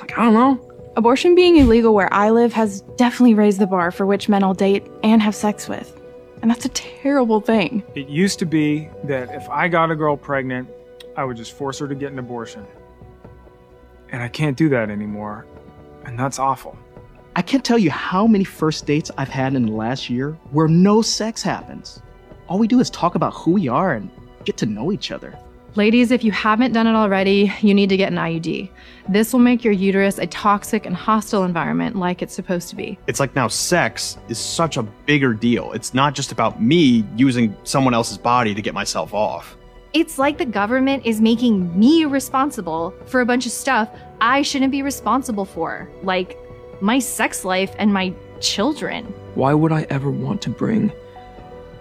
Like, I don't know. Abortion being illegal where I live has definitely raised the bar for which men I'll date and have sex with. And that's a terrible thing. It used to be that if I got a girl pregnant, I would just force her to get an abortion. And I can't do that anymore. And that's awful. I can't tell you how many first dates I've had in the last year where no sex happens. All we do is talk about who we are and get to know each other. Ladies, if you haven't done it already, you need to get an IUD. This will make your uterus a toxic and hostile environment like it's supposed to be. It's like now sex is such a bigger deal. It's not just about me using someone else's body to get myself off. It's like the government is making me responsible for a bunch of stuff I shouldn't be responsible for, like my sex life and my children. Why would I ever want to bring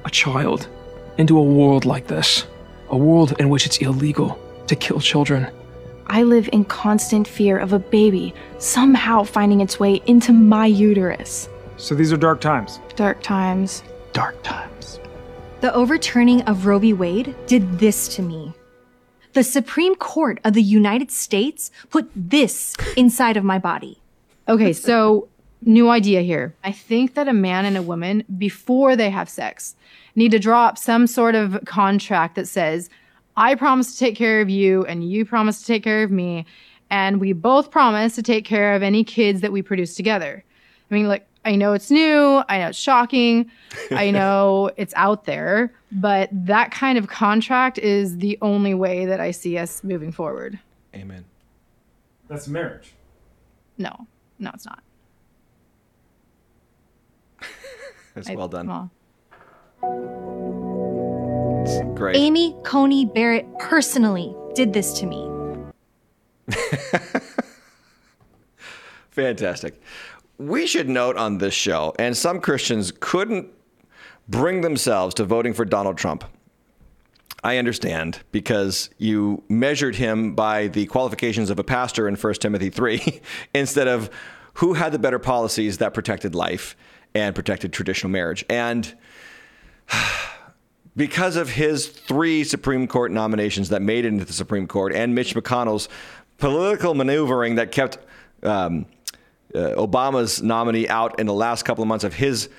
a child into a world like this? A world in which it's illegal to kill children. I live in constant fear of a baby somehow finding its way into my uterus. So these are dark times. Dark times. Dark times. The overturning of Roe v. Wade did this to me. The Supreme Court of the United States put this inside of my body. Okay, so new idea here. I think that a man and a woman, before they have sex, need to drop some sort of contract that says, I promise to take care of you and you promise to take care of me. And we both promise to take care of any kids that we produce together. I mean, like, I know it's new. I know it's shocking. I know it's out there. But that kind of contract is the only way that I see us moving forward. Amen. That's marriage. No, it's not. That's well done. words. Great. Amy Coney Barrett personally did this to me. Fantastic. We should note on this show, and some Christians couldn't bring themselves to voting for Donald Trump. I understand, because you measured him by the qualifications of a pastor in 1 Timothy 3 instead of who had the better policies that protected life and protected traditional marriage. And because of his 3 Supreme Court nominations that made it into the Supreme Court and Mitch McConnell's political maneuvering that kept Obama's nominee out in the last couple of months of his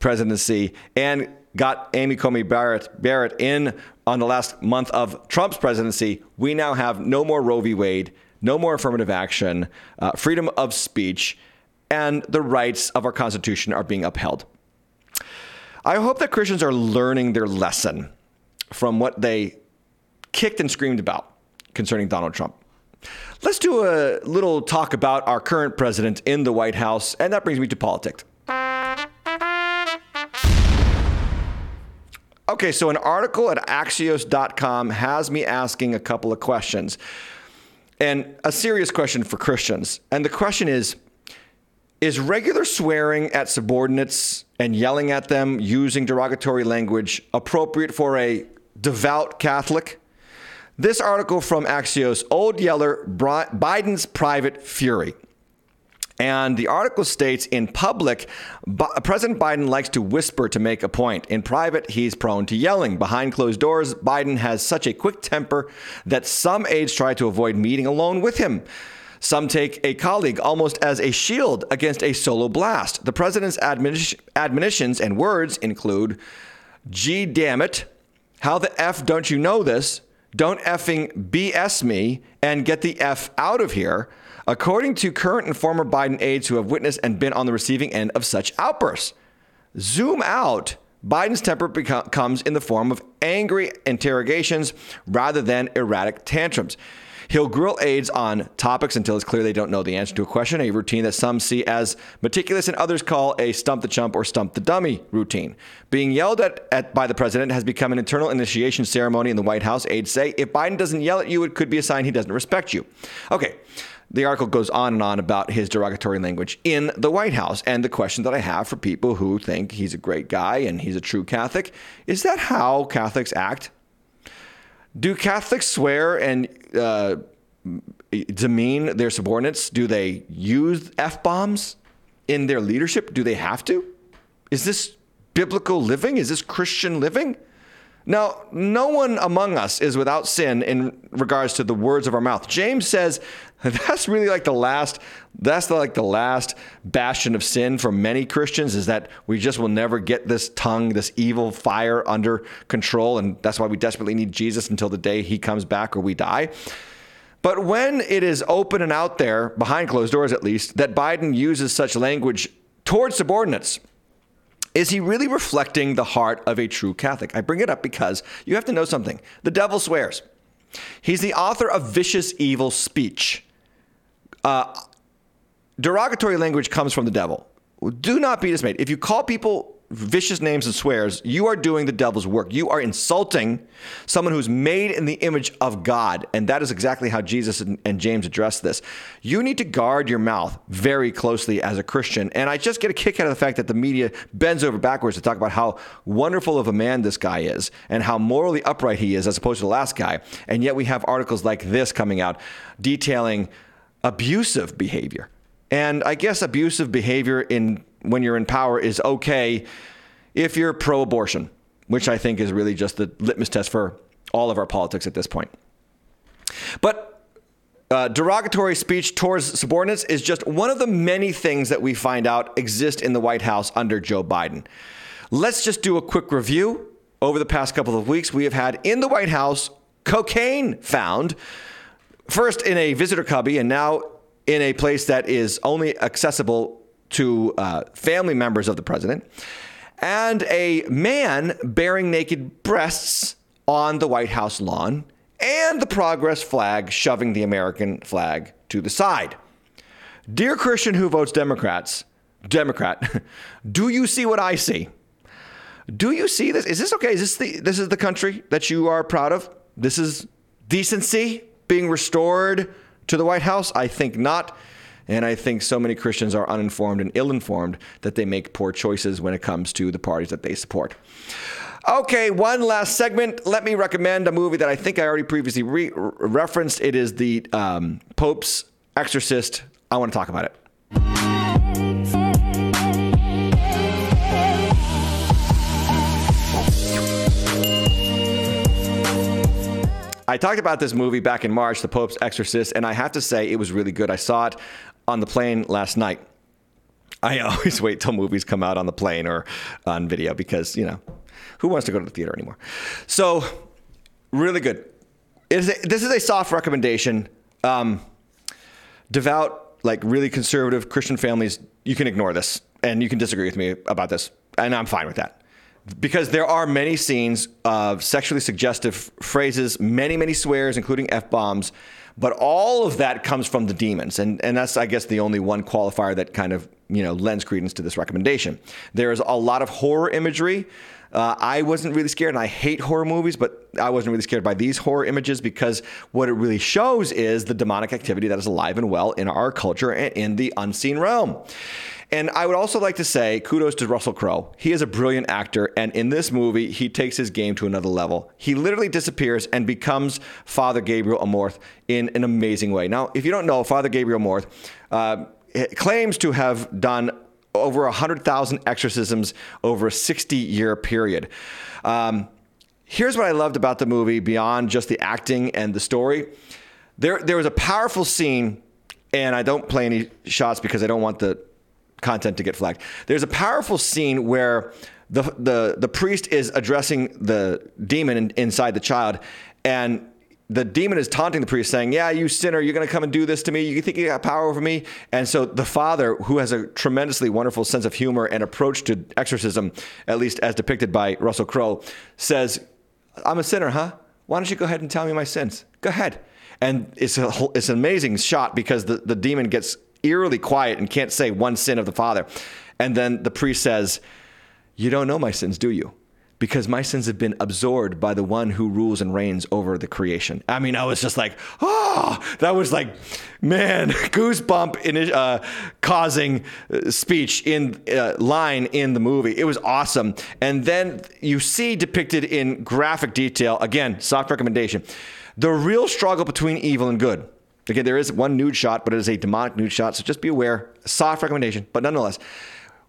presidency and got Amy Coney Barrett in on the last month of Trump's presidency, we now have no more Roe v. Wade, no more affirmative action, freedom of speech, and the rights of our Constitution are being upheld. I hope that Christians are learning their lesson from what they kicked and screamed about concerning Donald Trump. Let's do a little talk about our current president in the White House, and that brings me to politics. Okay, so an article at Axios.com has me asking a couple of questions, and a serious question for Christians. And the question is regular swearing at subordinates and yelling at them using derogatory language appropriate for a devout Catholic? This article from Axios, Old Yeller, Biden's Private Fury. And the article states, in public, President Biden likes to whisper to make a point. In private, he's prone to yelling. Behind closed doors, Biden has such a quick temper that some aides try to avoid meeting alone with him. Some take a colleague almost as a shield against a solo blast. The president's admonitions and words include, "Gee, damn it. How the F don't you know this? Don't effing BS me and get the F out of here." According to current and former Biden aides who have witnessed and been on the receiving end of such outbursts, zoom out, Biden's temper comes in the form of angry interrogations rather than erratic tantrums. He'll grill aides on topics until it's clear they don't know the answer to a question, a routine that some see as meticulous and others call a stump the chump or stump the dummy routine. Being yelled at by the president has become an internal initiation ceremony in the White House. Aides say, if Biden doesn't yell at you, it could be a sign he doesn't respect you. Okay. The article goes on and on about his derogatory language in the White House. And the question that I have for people who think he's a great guy and he's a true Catholic, is that how Catholics act? Do Catholics swear and demean their subordinates? Do they use F-bombs in their leadership? Do they have to? Is this biblical living? Is this Christian living? Now, no one among us is without sin in regards to the words of our mouth. James says that's really like the last bastion of sin for many Christians, is that we just will never get this tongue, this evil fire under control. And that's why we desperately need Jesus until the day he comes back or we die. But when it is open and out there, behind closed doors at least, that Biden uses such language towards subordinates, is he really reflecting the heart of a true Catholic? I bring it up because you have to know something. The devil swears. He's the author of vicious, evil speech. Derogatory language comes from the devil. Do not be dismayed. If you call people vicious names and swears, you are doing the devil's work. You are insulting someone who's made in the image of God. And that is exactly how Jesus and James addressed this. You need to guard your mouth very closely as a Christian. And I just get a kick out of the fact that the media bends over backwards to talk about how wonderful of a man this guy is and how morally upright he is as opposed to the last guy. And yet we have articles like this coming out detailing abusive behavior. And I guess abusive behavior when you're in power is okay if you're pro-abortion, which I think is really just the litmus test for all of our politics at this point. But derogatory speech towards subordinates is just one of the many things that we find out exist in the White House under Joe Biden. Let's just do a quick review. Over the past couple of weeks, we have had in the White House cocaine found, first in a visitor cubby and now in a place that is only accessible to family members of the president, and a man bearing naked breasts on the White House lawn, and the progress flag shoving the American flag to the side. Dear Christian who votes Democrat, do you see what I see? Do you see this? Is this okay? Is this is the country that you are proud of? This is decency being restored to the White House? I think not. And I think so many Christians are uninformed and ill-informed that they make poor choices when it comes to the parties that they support. Okay, one last segment. Let me recommend a movie that I think I already previously referenced. It is the Pope's Exorcist. I want to talk about it. I talked about this movie back in March, The Pope's Exorcist, and I have to say it was really good. I saw it on the plane last night. I always wait till movies come out on the plane or on video because, you know, who wants to go to the theater anymore? So, really good. This is a soft recommendation. Devout, like really conservative Christian families, you can ignore this and you can disagree with me about this, and I'm fine with that. Because there are many scenes of sexually suggestive phrases, many, many swears, including F-bombs. But all of that comes from the demons. And that's, I guess, the only one qualifier that kind of, you know, lends credence to this recommendation. There is a lot of horror imagery. I wasn't really scared, and I hate horror movies, but I wasn't really scared by these horror images because what it really shows is the demonic activity that is alive and well in our culture and in the unseen realm. And I would also like to say kudos to Russell Crowe. He is a brilliant actor, and in this movie, he takes his game to another level. He literally disappears and becomes Father Gabriel Amorth in an amazing way. Now, if you don't know, Father Gabriel Amorth claims to have done over 100,000 exorcisms over a 60-year period. Here's what I loved about the movie beyond just the acting and the story. There was a powerful scene, and I don't play any shots because I don't want the content to get flagged. There's a powerful scene where the priest is addressing the demon inside the child, and the demon is taunting the priest saying, yeah, you sinner, you're going to come and do this to me. You think you got power over me? And so the father, who has a tremendously wonderful sense of humor and approach to exorcism, at least as depicted by Russell Crowe, says, I'm a sinner, huh? Why don't you go ahead and tell me my sins? Go ahead. And it's an amazing shot because the demon gets eerily quiet and can't say one sin of the father. And then the priest says, you don't know my sins, do you? Because my sins have been absorbed by the one who rules and reigns over the creation. I mean, I was just like, oh, that was like, man, goosebump causing speech in line in the movie. It was awesome. And then you see depicted in graphic detail, again, soft recommendation, the real struggle between evil and good. Again, there is one nude shot, but it is a demonic nude shot. So just be aware, soft recommendation, but nonetheless,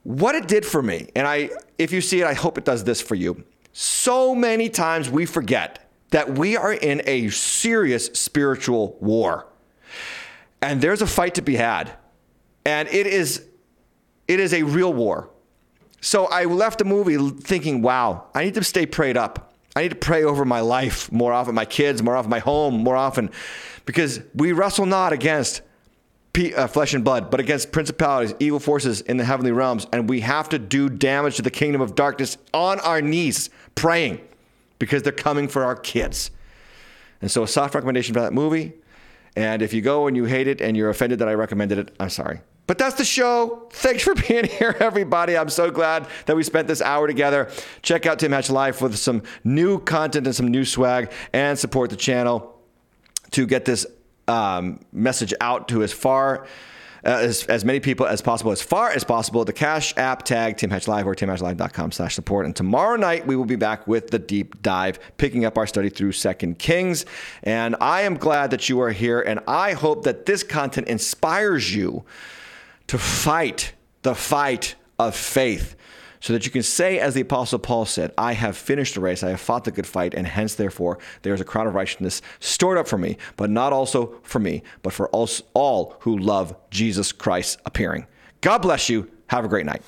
what it did for me, and if you see it, I hope it does this for you. So many times we forget that we are in a serious spiritual war. And there's a fight to be had. And it is a real war. So I left the movie thinking, wow, I need to stay prayed up. I need to pray over my life more often, my kids, more often, my home, more often. Because we wrestle not against flesh and blood, but against principalities, evil forces in the heavenly realms. And we have to do damage to the kingdom of darkness on our knees, praying, because they're coming for our kids. And so a soft recommendation for that movie. And if you go and you hate it and you're offended that I recommended it, I'm sorry. But that's the show. Thanks for being here, everybody. I'm so glad that we spent this hour together. Check out Tim Hatch Live with some new content and some new swag, and support the channel to get this message out to as far as many people as possible, as far as possible. The Cash App, tag Tim Hatch Live or timhatchlive.com/support. And tomorrow night, we will be back with the deep dive, picking up our study through 2 Kings. And I am glad that you are here. And I hope that this content inspires you to fight the fight of faith, so that you can say, as the Apostle Paul said, I have finished the race, I have fought the good fight, and hence, therefore, there is a crown of righteousness stored up for me, but not also for me, but for all who love Jesus Christ appearing. God bless you. Have a great night.